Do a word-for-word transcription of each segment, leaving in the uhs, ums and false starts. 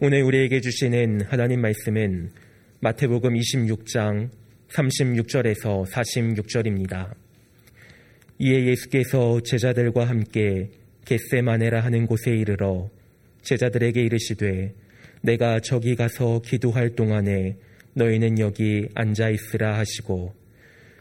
오늘 우리에게 주시는 하나님 말씀은 마태복음 이십육 장 삼십육 절에서 사십육 절입니다. 이에 예수께서 제자들과 함께 겟세마네라 하는 곳에 이르러 제자들에게 이르시되 내가 저기 가서 기도할 동안에 너희는 여기 앉아 있으라 하시고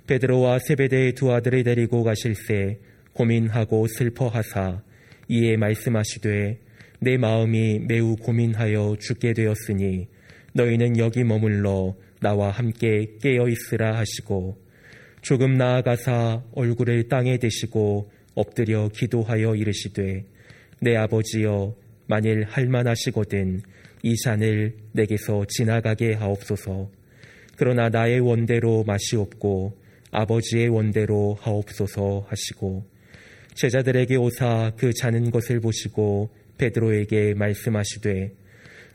베드로와 세베대의 두 아들을 데리고 가실새 고민하고 슬퍼하사 이에 말씀하시되 내 마음이 매우 고민하여 죽게 되었으니 너희는 여기 머물러 나와 함께 깨어 있으라 하시고 조금 나아가사 얼굴을 땅에 대시고 엎드려 기도하여 이르시되 내 아버지여 만일 할만하시거든 이 잔을 내게서 지나가게 하옵소서. 그러나 나의 원대로 마시옵고 아버지의 원대로 하옵소서 하시고 제자들에게 오사 그 자는 것을 보시고 베드로에게 말씀하시되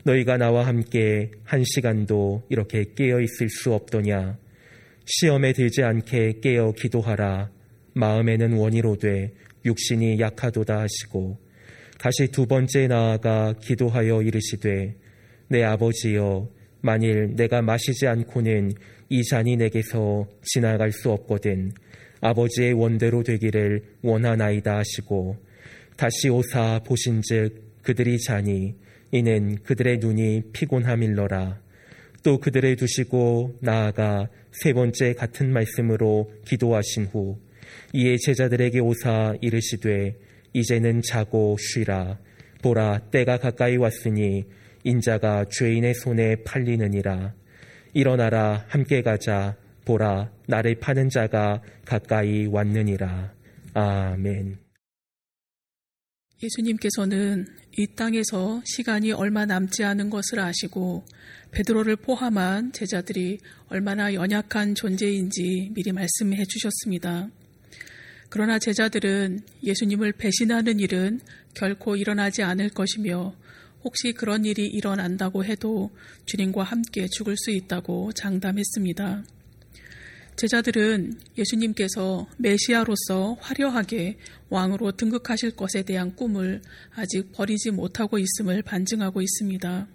너희가 나와 함께 한 시간도 이렇게 깨어 있을 수 없더냐. 시험에 들지 않게 깨어 기도하라. 마음에는 원이로되 육신이 약하도다 하시고 다시 두 번째 나아가 기도하여 이르시되 내 아버지여 만일 내가 마시지 않고는 이 잔이 내게서 지나갈 수 없거든 아버지의 원대로 되기를 원하나이다 하시고 다시 오사 보신즉 그들이 자니 이는 그들의 눈이 피곤함일러라. 또 그들을 두시고 나아가 세 번째 같은 말씀으로 기도하신 후 이에 제자들에게 오사 이르시되 이제는 자고 쉬라. 보라 때가 가까이 왔으니 인자가 죄인의 손에 팔리느니라. 일어나라 함께 가자. 보라 나를 파는 자가 가까이 왔느니라. 아멘. 예수님께서는 이 땅에서 시간이 얼마 남지 않은 것을 아시고 베드로를 포함한 제자들이 얼마나 연약한 존재인지 미리 말씀해 주셨습니다. 그러나 제자들은 예수님을 배신하는 일은 결코 일어나지 않을 것이며 혹시 그런 일이 일어난다고 해도 주님과 함께 죽을 수 있다고 장담했습니다. 제자들은 예수님께서 메시아로서 화려하게 왕으로 등극하실 것에 대한 꿈을 아직 버리지 못하고 있음을 반증하고 있습니다.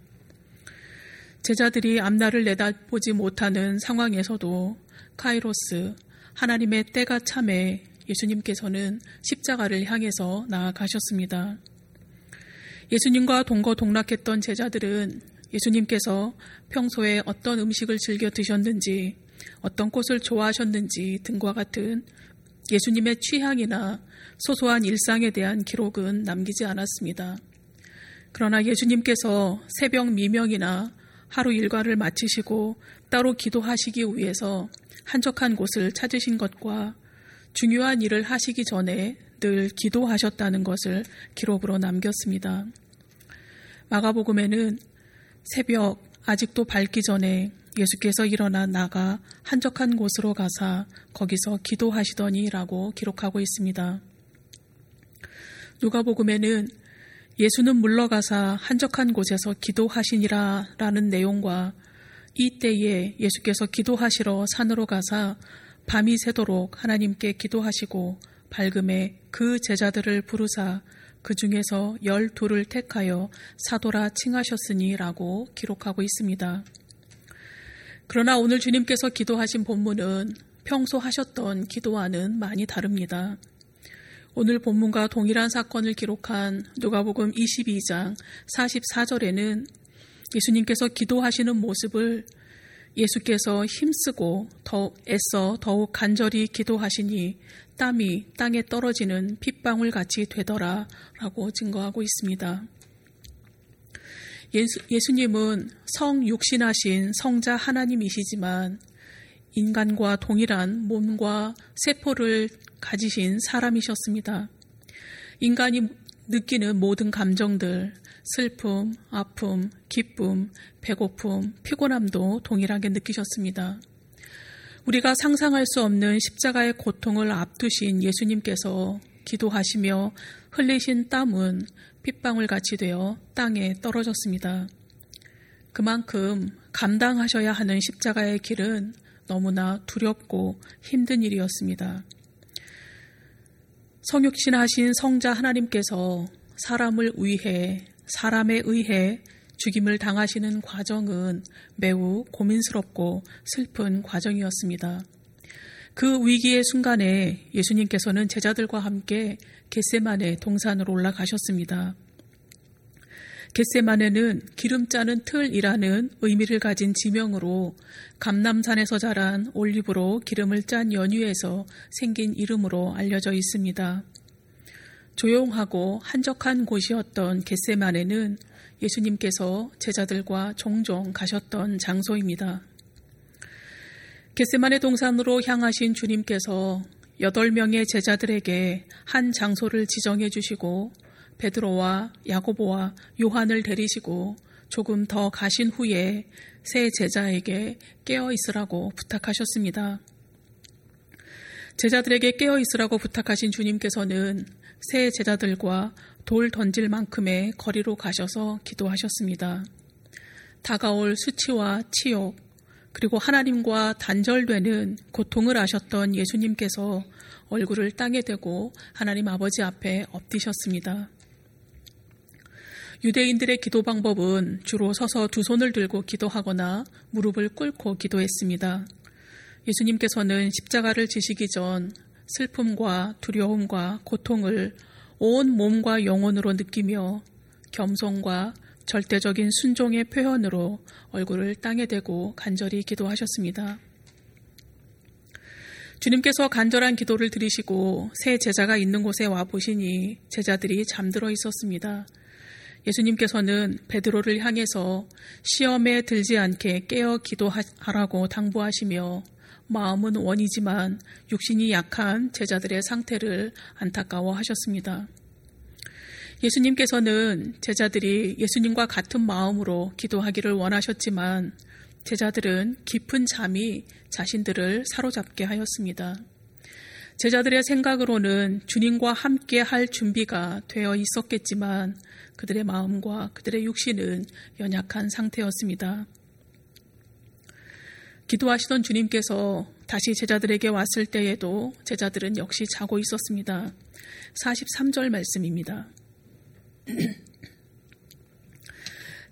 제자들이 앞날을 내다보지 못하는 상황에서도 카이로스, 하나님의 때가 참에 예수님께서는 십자가를 향해서 나아가셨습니다. 예수님과 동거동락했던 제자들은 예수님께서 평소에 어떤 음식을 즐겨 드셨는지 어떤 꽃을 좋아하셨는지 등과 같은 예수님의 취향이나 소소한 일상에 대한 기록은 남기지 않았습니다. 그러나 예수님께서 새벽 미명이나 하루 일과를 마치시고 따로 기도하시기 위해서 한적한 곳을 찾으신 것과 중요한 일을 하시기 전에 늘 기도하셨다는 것을 기록으로 남겼습니다. 마가복음에는 새벽 아직도 밝기 전에 예수께서 일어나 나가 한적한 곳으로 가사 거기서 기도하시더니 라고 기록하고 있습니다. 누가복음에는 예수는 물러가사 한적한 곳에서 기도하시니라 라는 내용과 이 때에 예수께서 기도하시러 산으로 가사 밤이 새도록 하나님께 기도하시고 밝음에 그 제자들을 부르사 그 중에서 열둘을 택하여 사도라 칭하셨으니 라고 기록하고 있습니다. 그러나 오늘 주님께서 기도하신 본문은 평소 하셨던 기도와는 많이 다릅니다. 오늘 본문과 동일한 사건을 기록한 누가복음 이십이 장 사십사 절에는 예수님께서 기도하시는 모습을 예수께서 힘쓰고 더욱 애써 더욱 간절히 기도하시니 땀이 땅에 떨어지는 핏방울 같이 되더라 라고 증거하고 있습니다. 예수, 예수님은 성육신하신 성자 하나님이시지만 인간과 동일한 몸과 세포를 가지신 사람이셨습니다. 인간이 느끼는 모든 감정들, 슬픔, 아픔, 기쁨, 배고픔, 피곤함도 동일하게 느끼셨습니다. 우리가 상상할 수 없는 십자가의 고통을 앞두신 예수님께서 기도하시며 흘리신 땀은 핏방울같이 되어 땅에 떨어졌습니다. 그만큼 감당하셔야 하는 십자가의 길은 너무나 두렵고 힘든 일이었습니다. 성육신하신 성자 하나님께서 사람을 위해 사람에 의해 죽임을 당하시는 과정은 매우 고민스럽고 슬픈 과정이었습니다. 그 위기의 순간에 예수님께서는 제자들과 함께 겟세마네 동산으로 올라가셨습니다. 겟세마네는 기름 짜는 틀이라는 의미를 가진 지명으로 감람산에서 자란 올리브로 기름을 짠 연유에서 생긴 이름으로 알려져 있습니다. 조용하고 한적한 곳이었던 겟세마네는 예수님께서 제자들과 종종 가셨던 장소입니다. 겟세마네 동산으로 향하신 주님께서 여덟 명의 제자들에게 한 장소를 지정해 주시고 베드로와 야고보와 요한을 데리시고 조금 더 가신 후에 세 제자에게 깨어 있으라고 부탁하셨습니다. 제자들에게 깨어 있으라고 부탁하신 주님께서는 세 제자들과 돌 던질 만큼의 거리로 가셔서 기도하셨습니다. 다가올 수치와 치욕, 그리고 하나님과 단절되는 고통을 아셨던 예수님께서 얼굴을 땅에 대고 하나님 아버지 앞에 엎드셨습니다. 유대인들의 기도 방법은 주로 서서 두 손을 들고 기도하거나 무릎을 꿇고 기도했습니다. 예수님께서는 십자가를 지시기 전 슬픔과 두려움과 고통을 온 몸과 영혼으로 느끼며 겸손과 절대적인 순종의 표현으로 얼굴을 땅에 대고 간절히 기도하셨습니다. 주님께서 간절한 기도를 들으시고 새 제자가 있는 곳에 와보시니 제자들이 잠들어 있었습니다. 예수님께서는 베드로를 향해서 시험에 들지 않게 깨어 기도하라고 당부하시며 마음은 원이지만 육신이 약한 제자들의 상태를 안타까워하셨습니다. 예수님께서는 제자들이 예수님과 같은 마음으로 기도하기를 원하셨지만 제자들은 깊은 잠이 자신들을 사로잡게 하였습니다. 제자들의 생각으로는 주님과 함께 할 준비가 되어 있었겠지만 그들의 마음과 그들의 육신은 연약한 상태였습니다. 기도하시던 주님께서 다시 제자들에게 왔을 때에도 제자들은 역시 자고 있었습니다. 사십삼 절 말씀입니다.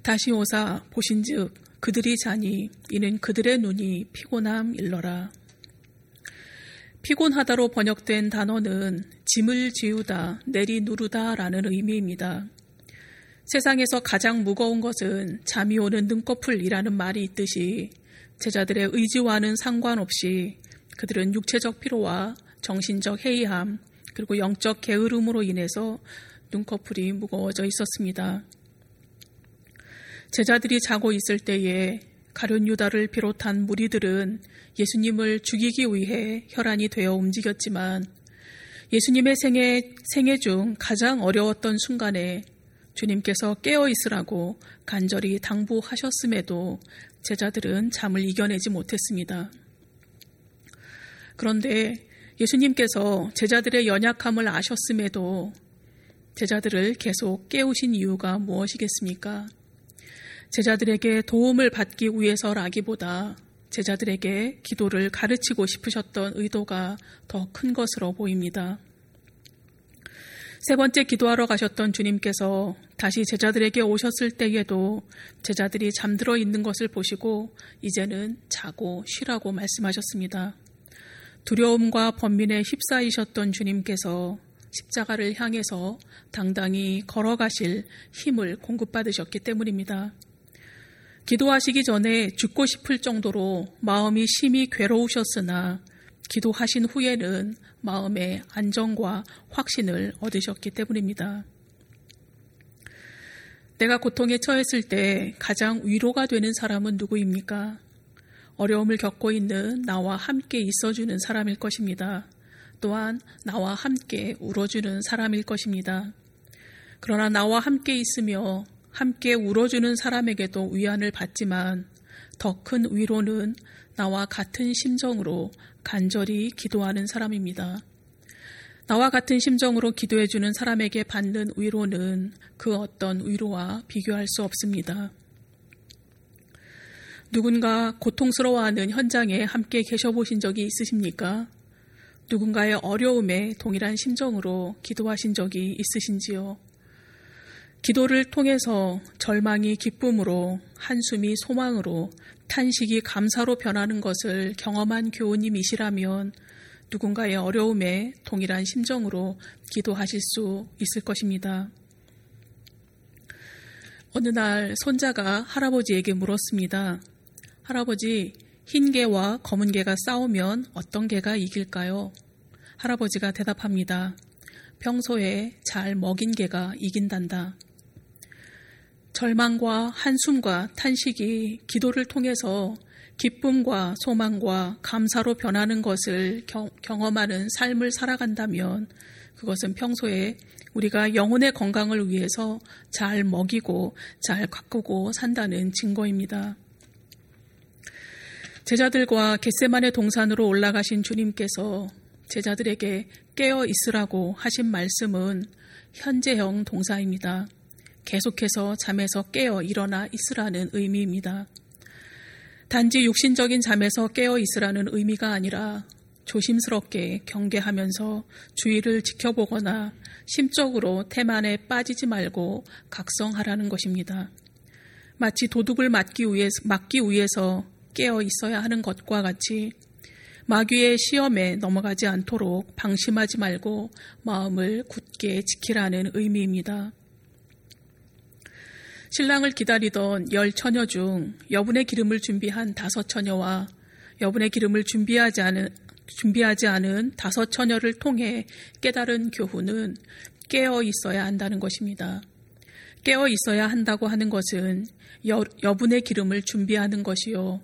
다시 오사 보신즉 그들이 자니 이는 그들의 눈이 피곤함일러라. 피곤하다로 번역된 단어는 짐을 지우다, 내리누르다 라는 의미입니다. 세상에서 가장 무거운 것은 잠이 오는 눈꺼풀이라는 말이 있듯이 제자들의 의지와는 상관없이 그들은 육체적 피로와 정신적 해이함 그리고 영적 게으름으로 인해서 눈꺼풀이 무거워져 있었습니다. 제자들이 자고 있을 때에 가룟 유다를 비롯한 무리들은 예수님을 죽이기 위해 혈안이 되어 움직였지만 예수님의 생애, 생애 중 가장 어려웠던 순간에 주님께서 깨어 있으라고 간절히 당부하셨음에도 제자들은 잠을 이겨내지 못했습니다. 그런데 예수님께서 제자들의 연약함을 아셨음에도 제자들을 계속 깨우신 이유가 무엇이겠습니까? 제자들에게 도움을 받기 위해서라기보다 제자들에게 기도를 가르치고 싶으셨던 의도가 더 큰 것으로 보입니다. 세 번째 기도하러 가셨던 주님께서 다시 제자들에게 오셨을 때에도 제자들이 잠들어 있는 것을 보시고 이제는 자고 쉬라고 말씀하셨습니다. 두려움과 번민에 휩싸이셨던 주님께서 십자가를 향해서 당당히 걸어가실 힘을 공급받으셨기 때문입니다. 기도하시기 전에 죽고 싶을 정도로 마음이 심히 괴로우셨으나 기도하신 후에는 마음의 안정과 확신을 얻으셨기 때문입니다. 내가 고통에 처했을 때 가장 위로가 되는 사람은 누구입니까? 어려움을 겪고 있는 나와 함께 있어주는 사람일 것입니다. 또한 나와 함께 울어주는 사람일 것입니다. 그러나 나와 함께 있으며 함께 울어주는 사람에게도 위안을 받지만 더 큰 위로는 나와 같은 심정으로 간절히 기도하는 사람입니다. 나와 같은 심정으로 기도해주는 사람에게 받는 위로는 그 어떤 위로와 비교할 수 없습니다. 누군가 고통스러워하는 현장에 함께 계셔보신 적이 있으십니까? 누군가의 어려움에 동일한 심정으로 기도하신 적이 있으신지요? 기도를 통해서 절망이 기쁨으로, 한숨이 소망으로, 탄식이 감사로 변하는 것을 경험한 교우님이시라면 누군가의 어려움에 동일한 심정으로 기도하실 수 있을 것입니다. 어느 날 손자가 할아버지에게 물었습니다. 할아버지, 흰 개와 검은 개가 싸우면 어떤 개가 이길까요? 할아버지가 대답합니다. 평소에 잘 먹인 개가 이긴단다. 절망과 한숨과 탄식이 기도를 통해서 기쁨과 소망과 감사로 변하는 것을 경험하는 삶을 살아간다면 그것은 평소에 우리가 영혼의 건강을 위해서 잘 먹이고 잘 가꾸고 산다는 증거입니다. 제자들과 겟세마네 동산으로 올라가신 주님께서 제자들에게 깨어 있으라고 하신 말씀은 현재형 동사입니다. 계속해서 잠에서 깨어 일어나 있으라는 의미입니다. 단지 육신적인 잠에서 깨어 있으라는 의미가 아니라 조심스럽게 경계하면서 주의를 지켜보거나 심적으로 태만에 빠지지 말고 각성하라는 것입니다. 마치 도둑을 막기 위해서, 막기 위해서 깨어 있어야 하는 것과 같이 마귀의 시험에 넘어가지 않도록 방심하지 말고 마음을 굳게 지키라는 의미입니다. 신랑을 기다리던 열 처녀 중 여분의 기름을 준비한 다섯 처녀와 여분의 기름을 준비하지 않은 준비하지 않은 다섯 처녀를 통해 깨달은 교훈은 깨어 있어야 한다는 것입니다. 깨어 있어야 한다고 하는 것은 여, 여분의 기름을 준비하는 것이요.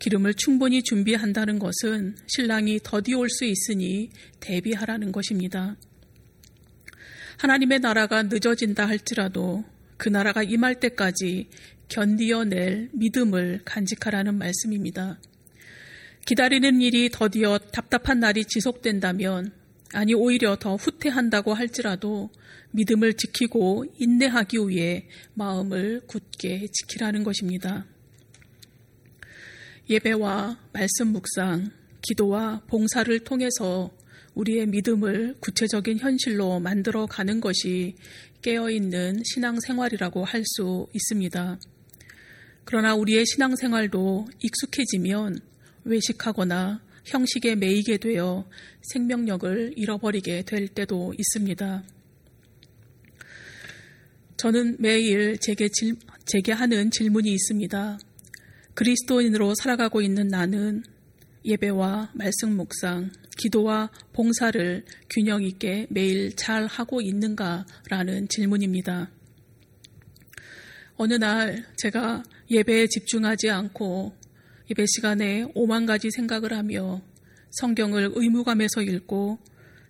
기름을 충분히 준비한다는 것은 신랑이 더디올 수 있으니 대비하라는 것입니다. 하나님의 나라가 늦어진다 할지라도 그 나라가 임할 때까지 견디어낼 믿음을 간직하라는 말씀입니다. 기다리는 일이 더디어 답답한 날이 지속된다면, 아니 오히려 더 후퇴한다고 할지라도 믿음을 지키고 인내하기 위해 마음을 굳게 지키라는 것입니다. 예배와 말씀 묵상, 기도와 봉사를 통해서 우리의 믿음을 구체적인 현실로 만들어가는 것이 깨어있는 신앙생활이라고 할 수 있습니다. 그러나 우리의 신앙생활도 익숙해지면 외식하거나 형식에 매이게 되어 생명력을 잃어버리게 될 때도 있습니다. 저는 매일 제게, 질, 제게 하는 질문이 있습니다. 그리스도인으로 살아가고 있는 나는 예배와 말씀 묵상, 기도와 봉사를 균형 있게 매일 잘 하고 있는가라는 질문입니다. 어느 날 제가 예배에 집중하지 않고 예배 시간에 오만 가지 생각을 하며 성경을 의무감에서 읽고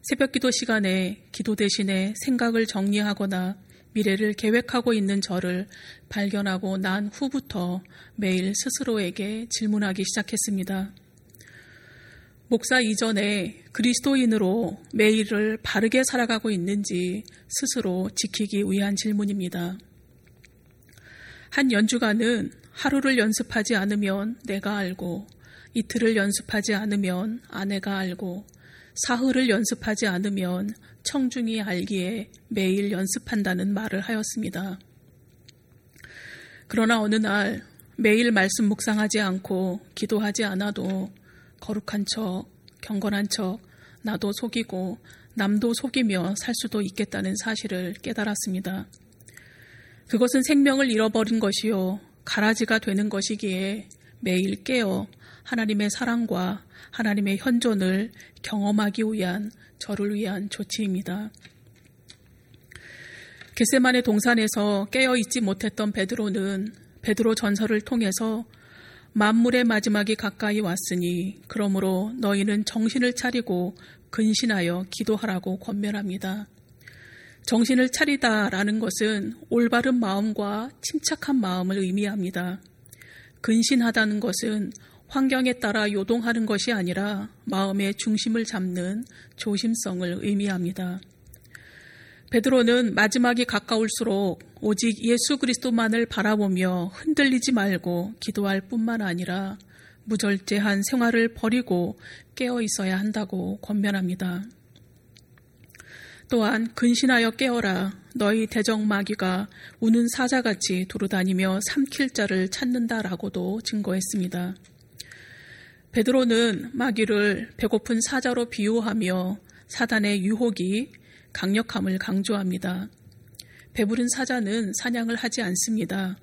새벽기도 시간에 기도 대신에 생각을 정리하거나 미래를 계획하고 있는 저를 발견하고 난 후부터 매일 스스로에게 질문하기 시작했습니다. 목사 이전에 그리스도인으로 매일을 바르게 살아가고 있는지 스스로 지키기 위한 질문입니다. 한 연주가는 하루를 연습하지 않으면 내가 알고, 이틀을 연습하지 않으면 아내가 알고, 사흘을 연습하지 않으면 청중이 알기에 매일 연습한다는 말을 하였습니다. 그러나 어느 날 매일 말씀 묵상하지 않고 기도하지 않아도 거룩한 척, 경건한 척, 나도 속이고 남도 속이며 살 수도 있겠다는 사실을 깨달았습니다. 그것은 생명을 잃어버린 것이요, 가라지가 되는 것이기에 매일 깨어 하나님의 사랑과 하나님의 현존을 경험하기 위한 저를 위한 조치입니다. 겟세마네 동산에서 깨어 있지 못했던 베드로는 베드로전서를 통해서 만물의 마지막이 가까이 왔으니 그러므로 너희는 정신을 차리고 근신하여 기도하라고 권면합니다. 정신을 차리다라는 것은 올바른 마음과 침착한 마음을 의미합니다. 근신하다는 것은 환경에 따라 요동하는 것이 아니라 마음의 중심을 잡는 조심성을 의미합니다. 베드로는 마지막이 가까울수록 오직 예수 그리스도만을 바라보며 흔들리지 말고 기도할 뿐만 아니라 무절제한 생활을 버리고 깨어 있어야 한다고 권면합니다. 또한 근신하여 깨어라. 너희 대적 마귀가 우는 사자같이 도로다니며 삼킬 자를 찾는다라고도 증거했습니다. 베드로는 마귀를 배고픈 사자로 비유하며 사단의 유혹이 강력함을 강조합니다. 배부른 사자는 사냥을 하지 않습니다.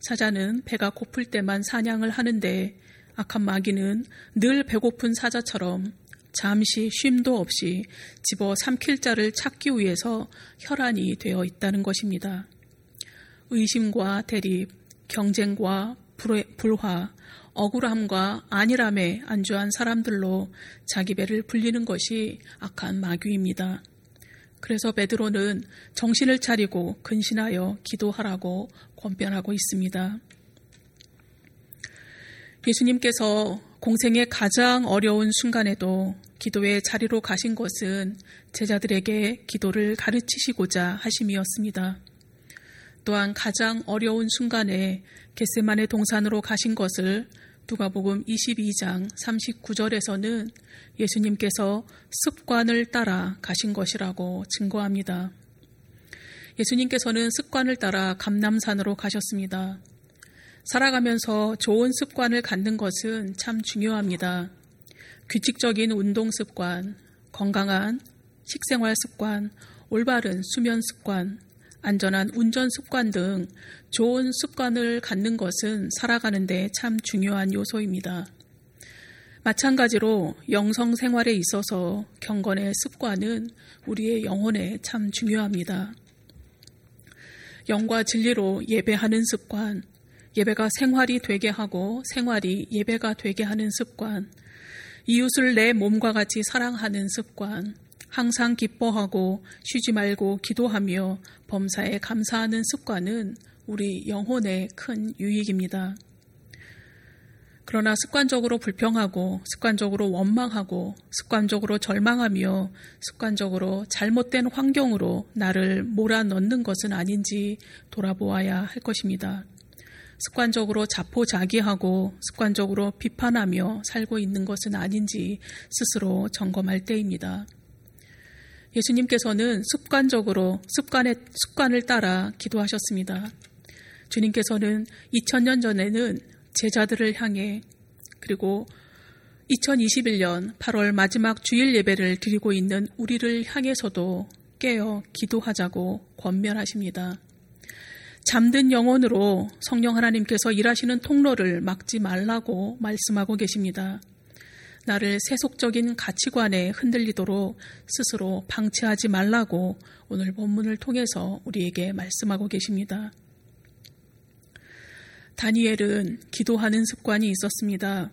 사자는 배가 고플 때만 사냥을 하는데 악한 마귀는 늘 배고픈 사자처럼 잠시 쉼도 없이 집어 삼킬 자를 찾기 위해서 혈안이 되어 있다는 것입니다. 의심과 대립, 경쟁과 불화, 억울함과 안일함에 안주한 사람들로 자기 배를 불리는 것이 악한 마귀입니다. 그래서 베드로는 정신을 차리고 근신하여 기도하라고 권면하고 있습니다. 예수님께서 공생의 가장 어려운 순간에도 기도의 자리로 가신 것은 제자들에게 기도를 가르치시고자 하심이었습니다. 또한 가장 어려운 순간에 겟세마네 동산으로 가신 것을 누가복음 이십이 장 삼십구 절에서는 예수님께서 습관을 따라 가신 것이라고 증거합니다. 예수님께서는 습관을 따라 감람산으로 가셨습니다. 살아가면서 좋은 습관을 갖는 것은 참 중요합니다. 규칙적인 운동 습관, 건강한 식생활 습관, 올바른 수면 습관, 안전한 운전 습관 등 좋은 습관을 갖는 것은 살아가는 데 참 중요한 요소입니다. 마찬가지로 영성 생활에 있어서 경건의 습관은 우리의 영혼에 참 중요합니다. 영과 진리로 예배하는 습관, 예배가 생활이 되게 하고 생활이 예배가 되게 하는 습관, 이웃을 내 몸과 같이 사랑하는 습관, 항상 기뻐하고 쉬지 말고 기도하며 범사에 감사하는 습관은 우리 영혼에 큰 유익입니다. 그러나 습관적으로 불평하고 습관적으로 원망하고 습관적으로 절망하며 습관적으로 잘못된 환경으로 나를 몰아넣는 것은 아닌지 돌아보아야 할 것입니다. 습관적으로 자포자기하고 습관적으로 비판하며 살고 있는 것은 아닌지 스스로 점검할 때입니다. 예수님께서는 습관적으로 습관의, 습관을 따라 기도하셨습니다. 주님께서는 이천 년 전에는 제자들을 향해 그리고 이천이십일 년 팔월 마지막 주일 예배를 드리고 있는 우리를 향해서도 깨어 기도하자고 권면하십니다. 잠든 영혼으로 성령 하나님께서 일하시는 통로를 막지 말라고 말씀하고 계십니다. 나를 세속적인 가치관에 흔들리도록 스스로 방치하지 말라고 오늘 본문을 통해서 우리에게 말씀하고 계십니다. 다니엘은 기도하는 습관이 있었습니다.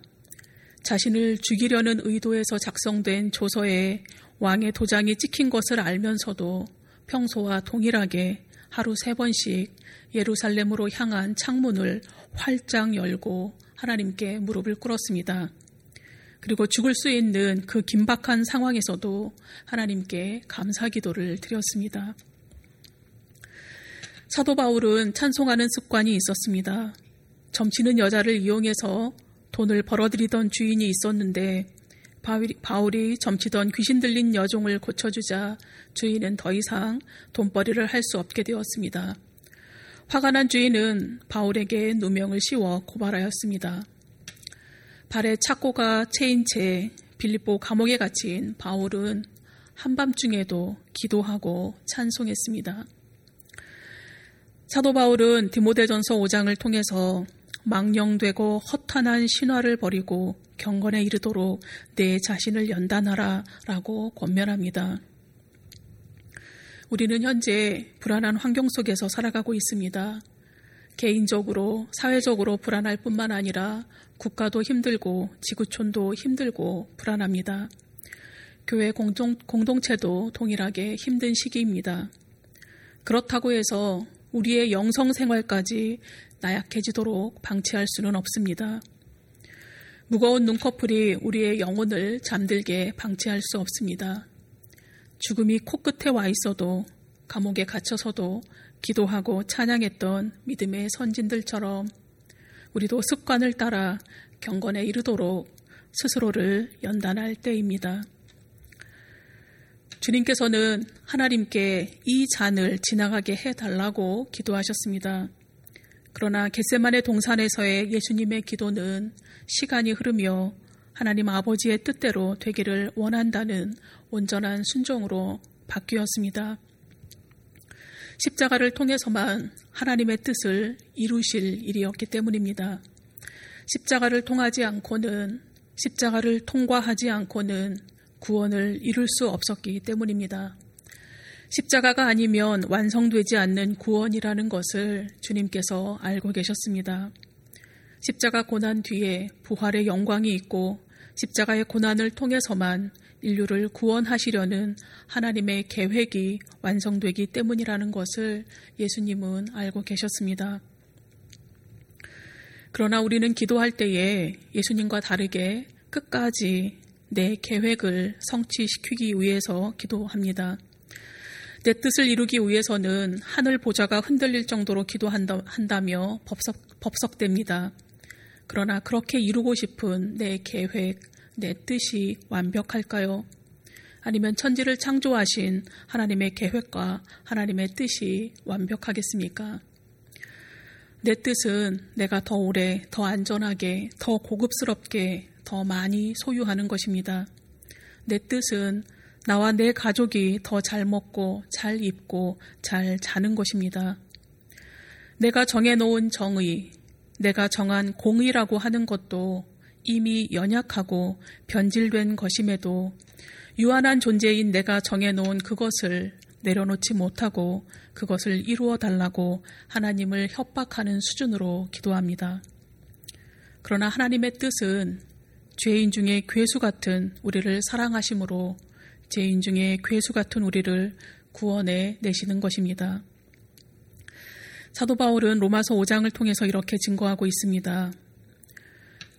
자신을 죽이려는 의도에서 작성된 조서에 왕의 도장이 찍힌 것을 알면서도 평소와 동일하게 하루 세 번씩 예루살렘으로 향한 창문을 활짝 열고 하나님께 무릎을 꿇었습니다. 그리고 죽을 수 있는 그 긴박한 상황에서도 하나님께 감사 기도를 드렸습니다. 사도 바울은 찬송하는 습관이 있었습니다. 점치는 여자를 이용해서 돈을 벌어들이던 주인이 있었는데 바울이 점치던 귀신 들린 여종을 고쳐주자 주인은 더 이상 돈벌이를 할 수 없게 되었습니다. 화가 난 주인은 바울에게 누명을 씌워 고발하였습니다. 발에 착고가 채인 채 빌립보 감옥에 갇힌 바울은 한밤중에도 기도하고 찬송했습니다. 사도 바울은 디모데전서 오 장을 통해서 망령되고 허탄한 신화를 버리고 경건에 이르도록 내 자신을 연단하라 라고 권면합니다. 우리는 현재 불안한 환경 속에서 살아가고 있습니다. 개인적으로, 사회적으로 불안할 뿐만 아니라 국가도 힘들고 지구촌도 힘들고 불안합니다. 교회 공동, 공동체도 동일하게 힘든 시기입니다. 그렇다고 해서 우리의 영성 생활까지 나약해지도록 방치할 수는 없습니다. 무거운 눈꺼풀이 우리의 영혼을 잠들게 방치할 수 없습니다. 죽음이 코끝에 와 있어도 감옥에 갇혀서도 기도하고 찬양했던 믿음의 선진들처럼 우리도 습관을 따라 경건에 이르도록 스스로를 연단할 때입니다. 주님께서는 하나님께 이 잔을 지나가게 해달라고 기도하셨습니다. 그러나 겟세마네 동산에서의 예수님의 기도는 시간이 흐르며 하나님 아버지의 뜻대로 되기를 원한다는 온전한 순종으로 바뀌었습니다. 십자가를 통해서만 하나님의 뜻을 이루실 일이었기 때문입니다. 십자가를 통하지 않고는 십자가를 통과하지 않고는 구원을 이룰 수 없었기 때문입니다. 십자가가 아니면 완성되지 않는 구원이라는 것을 주님께서 알고 계셨습니다. 십자가 고난 뒤에 부활의 영광이 있고 십자가의 고난을 통해서만 인류를 구원하시려는 하나님의 계획이 완성되기 때문이라는 것을 예수님은 알고 계셨습니다. 그러나 우리는 기도할 때에 예수님과 다르게 끝까지 내 계획을 성취시키기 위해서 기도합니다. 내 뜻을 이루기 위해서는 하늘 보좌가 흔들릴 정도로 기도한다며 법석, 법석됩니다. 그러나 그렇게 이루고 싶은 내 계획, 내 뜻이 완벽할까요? 아니면 천지를 창조하신 하나님의 계획과 하나님의 뜻이 완벽하겠습니까? 내 뜻은 내가 더 오래, 더 안전하게, 더 고급스럽게, 더 많이 소유하는 것입니다. 내 뜻은 나와 내 가족이 더 잘 먹고, 잘 입고, 잘 자는 것입니다. 내가 정해놓은 정의, 내가 정한 공의라고 하는 것도 이미 연약하고 변질된 것임에도 유한한 존재인 내가 정해놓은 그것을 내려놓지 못하고 그것을 이루어 달라고 하나님을 협박하는 수준으로 기도합니다. 그러나 하나님의 뜻은 죄인 중에 괴수 같은 우리를 사랑하심으로 죄인 중에 괴수 같은 우리를 구원해 내시는 것입니다. 사도 바울은 로마서 오 장을 통해서 이렇게 증거하고 있습니다.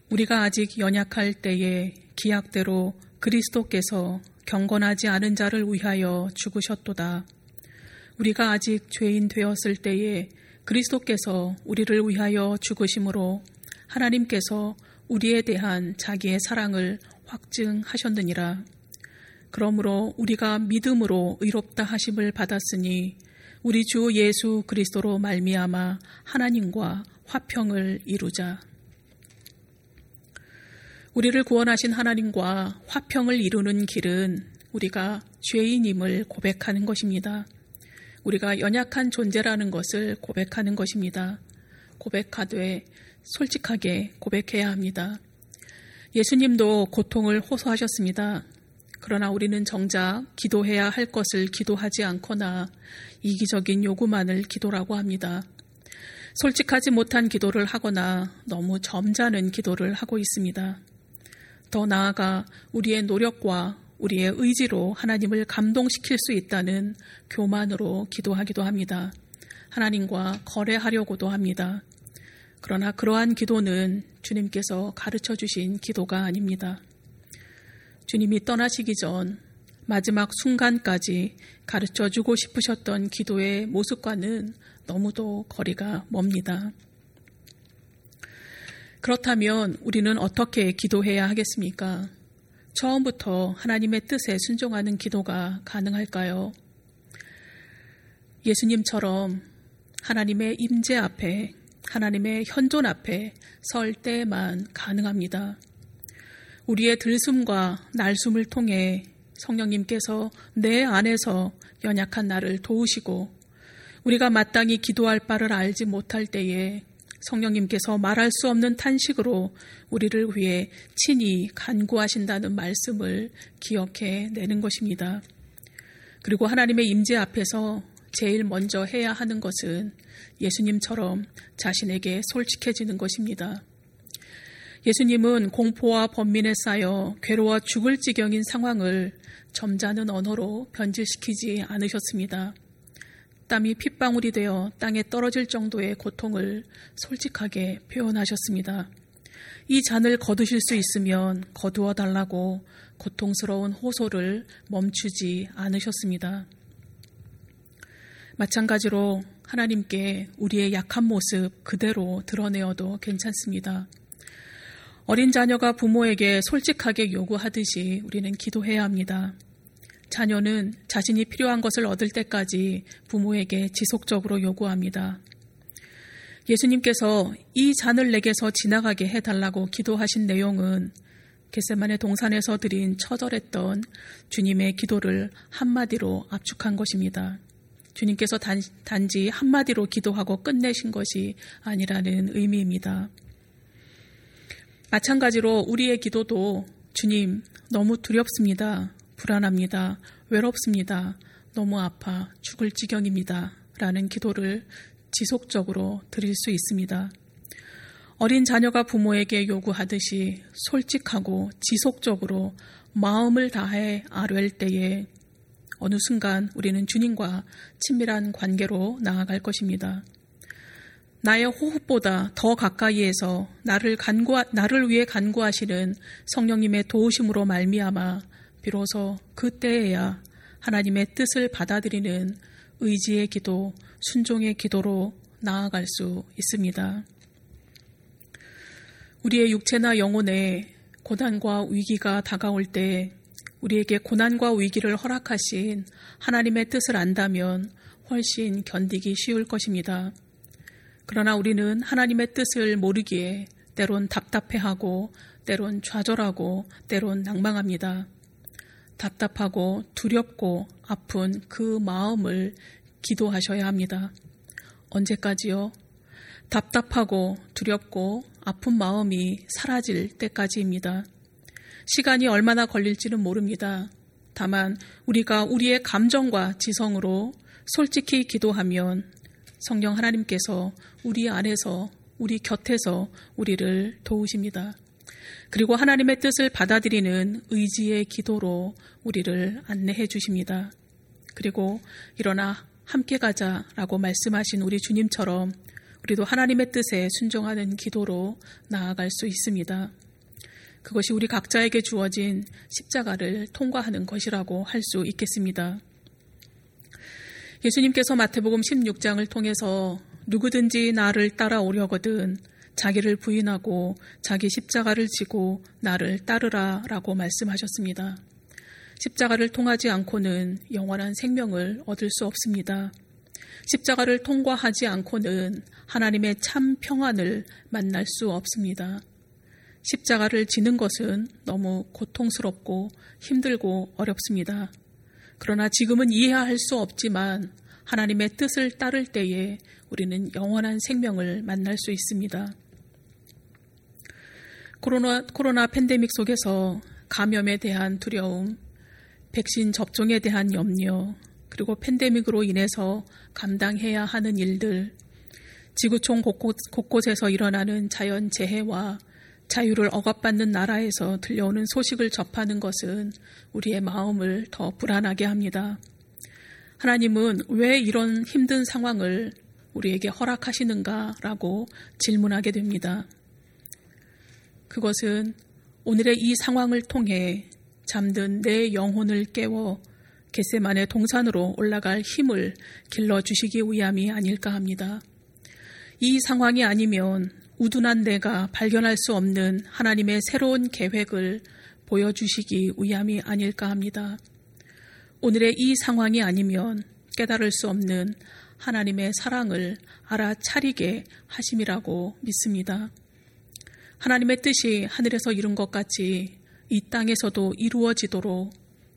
우리가 아직 연약할 때에 기약대로 그리스도께서 경건하지 않은 자를 위하여 죽으셨도다. 우리가 아직 죄인 되었을 때에 그리스도께서 우리를 위하여 죽으심으로 하나님께서 우리에 대한 자기의 사랑을 확증하셨느니라. 그러므로 우리가 믿음으로 의롭다 하심을 받았으니 우리 주 예수 그리스도로 말미암아 하나님과 화평을 이루자. 우리를 구원하신 하나님과 화평을 이루는 길은 우리가 죄인임을 고백하는 것입니다. 우리가 연약한 존재라는 것을 고백하는 것입니다. 고백하되 솔직하게 고백해야 합니다. 예수님도 고통을 호소하셨습니다. 그러나 우리는 정작 기도해야 할 것을 기도하지 않거나 이기적인 요구만을 기도라고 합니다. 솔직하지 못한 기도를 하거나 너무 점잖은 기도를 하고 있습니다. 더 나아가 우리의 노력과 우리의 의지로 하나님을 감동시킬 수 있다는 교만으로 기도하기도 합니다. 하나님과 거래하려고도 합니다. 그러나 그러한 기도는 주님께서 가르쳐 주신 기도가 아닙니다. 주님이 떠나시기 전 마지막 순간까지 가르쳐주고 싶으셨던 기도의 모습과는 너무도 거리가 멉니다. 그렇다면 우리는 어떻게 기도해야 하겠습니까? 처음부터 하나님의 뜻에 순종하는 기도가 가능할까요? 예수님처럼 하나님의 임재 앞에, 하나님의 현존 앞에 설 때만 가능합니다. 우리의 들숨과 날숨을 통해 성령님께서 내 안에서 연약한 나를 도우시고 우리가 마땅히 기도할 바를 알지 못할 때에 성령님께서 말할 수 없는 탄식으로 우리를 위해 친히 간구하신다는 말씀을 기억해 내는 것입니다. 그리고 하나님의 임재 앞에서 제일 먼저 해야 하는 것은 예수님처럼 자신에게 솔직해지는 것입니다. 예수님은 공포와 번민에 쌓여 괴로워 죽을 지경인 상황을 점잖은 언어로 변질시키지 않으셨습니다. 땀이 핏방울이 되어 땅에 떨어질 정도의 고통을 솔직하게 표현하셨습니다. 이 잔을 거두실 수 있으면 거두어 달라고 고통스러운 호소를 멈추지 않으셨습니다. 마찬가지로 하나님께 우리의 약한 모습 그대로 드러내어도 괜찮습니다. 어린 자녀가 부모에게 솔직하게 요구하듯이 우리는 기도해야 합니다. 자녀는 자신이 필요한 것을 얻을 때까지 부모에게 지속적으로 요구합니다. 예수님께서 이 잔을 내게서 지나가게 해달라고 기도하신 내용은 겟세마네 동산에서 드린 처절했던 주님의 기도를 한마디로 압축한 것입니다. 주님께서 단, 단지 한마디로 기도하고 끝내신 것이 아니라는 의미입니다. 마찬가지로 우리의 기도도 주님, 너무 두렵습니다. 불안합니다. 외롭습니다. 너무 아파 죽을 지경입니다. 라는 기도를 지속적으로 드릴 수 있습니다. 어린 자녀가 부모에게 요구하듯이 솔직하고 지속적으로 마음을 다해 아뢰할 때에 어느 순간 우리는 주님과 친밀한 관계로 나아갈 것입니다. 나의 호흡보다 더 가까이에서 나를 간구하, 나를 위해 간구하시는 성령님의 도우심으로 말미암아 비로소 그때에야 하나님의 뜻을 받아들이는 의지의 기도, 순종의 기도로 나아갈 수 있습니다. 우리의 육체나 영혼에 고난과 위기가 다가올 때 우리에게 고난과 위기를 허락하신 하나님의 뜻을 안다면 훨씬 견디기 쉬울 것입니다. 그러나 우리는 하나님의 뜻을 모르기에 때론 답답해하고 때론 좌절하고 때론 낭망합니다. 답답하고 두렵고 아픈 그 마음을 기도하셔야 합니다. 언제까지요? 답답하고 두렵고 아픈 마음이 사라질 때까지입니다. 시간이 얼마나 걸릴지는 모릅니다. 다만 우리가 우리의 감정과 지성으로 솔직히 기도하면 성령 하나님께서 우리 안에서 우리 곁에서 우리를 도우십니다. 그리고 하나님의 뜻을 받아들이는 의지의 기도로 우리를 안내해 주십니다. 그리고 일어나 함께 가자라고 말씀하신 우리 주님처럼 우리도 하나님의 뜻에 순종하는 기도로 나아갈 수 있습니다. 그것이 우리 각자에게 주어진 십자가를 통과하는 것이라고 할 수 있겠습니다. 예수님께서 마태복음 십육 장을 통해서 누구든지 나를 따라오려거든 자기를 부인하고 자기 십자가를 지고 나를 따르라 라고 말씀하셨습니다. 십자가를 통하지 않고는 영원한 생명을 얻을 수 없습니다. 십자가를 통과하지 않고는 하나님의 참 평안을 만날 수 없습니다. 십자가를 지는 것은 너무 고통스럽고 힘들고 어렵습니다. 그러나 지금은 이해할 수 없지만 하나님의 뜻을 따를 때에 우리는 영원한 생명을 만날 수 있습니다. 코로나, 코로나 팬데믹 속에서 감염에 대한 두려움, 백신 접종에 대한 염려, 그리고 팬데믹으로 인해서 감당해야 하는 일들, 지구촌 곳곳, 곳곳에서 일어나는 자연재해와 자유를 억압받는 나라에서 들려오는 소식을 접하는 것은 우리의 마음을 더 불안하게 합니다. 하나님은 왜 이런 힘든 상황을 우리에게 허락하시는가라고 질문하게 됩니다. 그것은 오늘의 이 상황을 통해 잠든 내 영혼을 깨워 겟세마네 동산으로 올라갈 힘을 길러주시기 위함이 아닐까 합니다. 이 상황이 아니면 우둔한 내가 발견할 수 없는 하나님의 새로운 계획을 보여주시기 위함이 아닐까 합니다. 오늘의 이 상황이 아니면 깨달을 수 없는 하나님의 사랑을 알아차리게 하심이라고 믿습니다. 하나님의 뜻이 하늘에서 이룬 것 같이 이 땅에서도 이루어지도록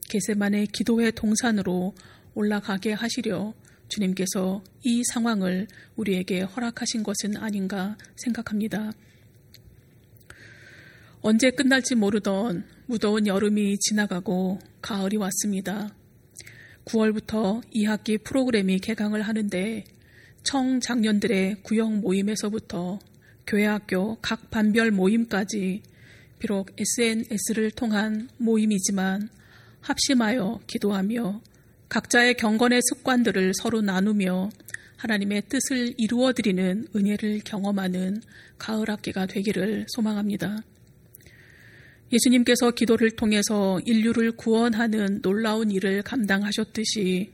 겟세마네 기도의 동산으로 올라가게 하시려 주님께서 이 상황을 우리에게 허락하신 것은 아닌가 생각합니다. 언제 끝날지 모르던 무더운 여름이 지나가고 가을이 왔습니다. 구월부터 이 학기 프로그램이 개강을 하는데 청장년들의 구역 모임에서부터 교회학교 각 반별 모임까지 비록 에스엔에스를 통한 모임이지만 합심하여 기도하며 각자의 경건의 습관들을 서로 나누며 하나님의 뜻을 이루어드리는 은혜를 경험하는 가을학기가 되기를 소망합니다. 예수님께서 기도를 통해서 인류를 구원하는 놀라운 일을 감당하셨듯이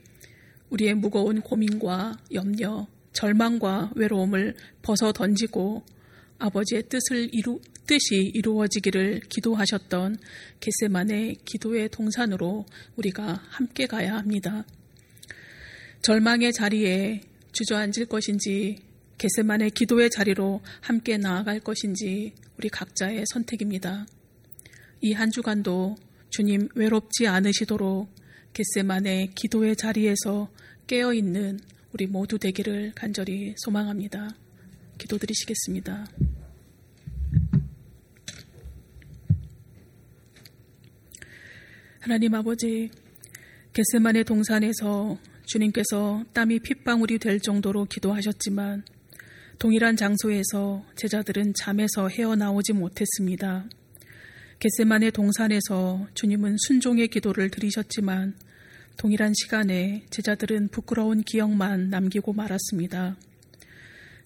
우리의 무거운 고민과 염려, 절망과 외로움을 벗어던지고 아버지의 뜻을 이루, 뜻이 이루어지기를 기도하셨던 겟세마네 기도의 동산으로 우리가 함께 가야 합니다. 절망의 자리에 주저앉을 것인지 겟세마네 기도의 자리로 함께 나아갈 것인지 우리 각자의 선택입니다. 이 한 주간도 주님 외롭지 않으시도록 겟세마네 기도의 자리에서 깨어있는 우리 모두 되기를 간절히 소망합니다. 기도드리시겠습니다. 하나님 아버지, 겟세마네 동산에서 주님께서 땀이 핏방울이 될 정도로 기도하셨지만 동일한 장소에서 제자들은 잠에서 헤어나오지 못했습니다. 겟세마네 동산에서 주님은 순종의 기도를 드리셨지만 동일한 시간에 제자들은 부끄러운 기억만 남기고 말았습니다.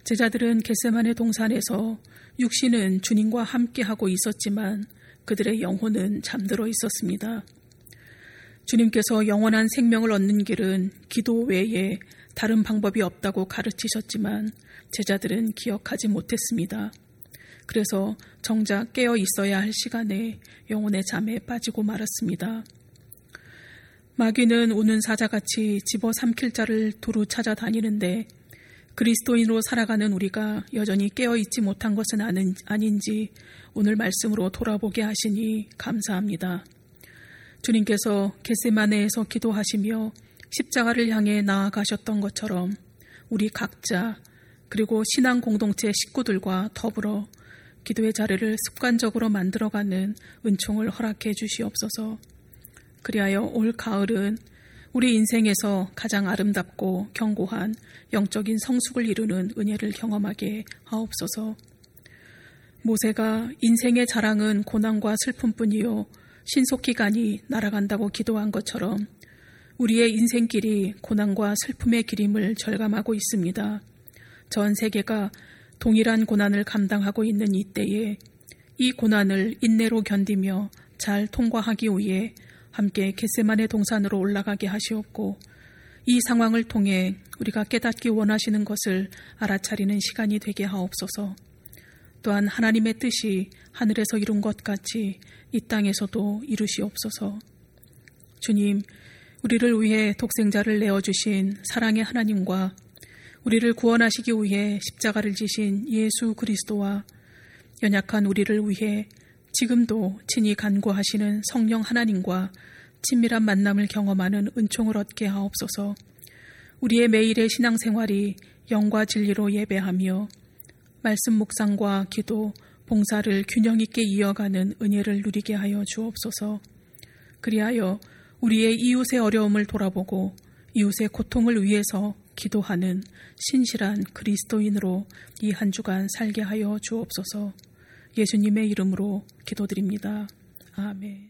제자들은 겟세마네 동산에서 육신은 주님과 함께하고 있었지만 그들의 영혼은 잠들어 있었습니다. 주님께서 영원한 생명을 얻는 길은 기도 외에 다른 방법이 없다고 가르치셨지만 제자들은 기억하지 못했습니다. 그래서 정작 깨어 있어야 할 시간에 영혼의 잠에 빠지고 말았습니다. 마귀는 우는 사자같이 집어삼킬 자를 두루 찾아다니는데 그리스도인으로 살아가는 우리가 여전히 깨어있지 못한 것은 아닌지 오늘 말씀으로 돌아보게 하시니 감사합니다. 주님께서 겟세마네에서 기도하시며 십자가를 향해 나아가셨던 것처럼 우리 각자 그리고 신앙 공동체 식구들과 더불어 기도의 자리를 습관적으로 만들어가는 은총을 허락해 주시옵소서. 그리하여 올 가을은 우리 인생에서 가장 아름답고 견고한 영적인 성숙을 이루는 은혜를 경험하게 하옵소서. 모세가 인생의 자랑은 고난과 슬픔뿐이요 신속기간이 날아간다고 기도한 것처럼 우리의 인생길이 고난과 슬픔의 길임을 절감하고 있습니다. 전 세계가 동일한 고난을 감당하고 있는 이때에 이 고난을 인내로 견디며 잘 통과하기 위해 함께 겟세마네 동산으로 올라가게 하시옵고 이 상황을 통해 우리가 깨닫기 원하시는 것을 알아차리는 시간이 되게 하옵소서. 또한 하나님의 뜻이 하늘에서 이룬 것 같이 이 땅에서도 이루시옵소서. 주님, 우리를 위해 독생자를 내어주신 사랑의 하나님과 우리를 구원하시기 위해 십자가를 지신 예수 그리스도와 연약한 우리를 위해 지금도 친히 간구하시는 성령 하나님과 친밀한 만남을 경험하는 은총을 얻게 하옵소서. 우리의 매일의 신앙생활이 영과 진리로 예배하며 말씀 묵상과 기도, 봉사를 균형 있게 이어가는 은혜를 누리게 하여 주옵소서. 그리하여 우리의 이웃의 어려움을 돌아보고 이웃의 고통을 위해서 기도하는 신실한 그리스도인으로 이 한 주간 살게 하여 주옵소서. 예수님의 이름으로 기도드립니다. 아멘.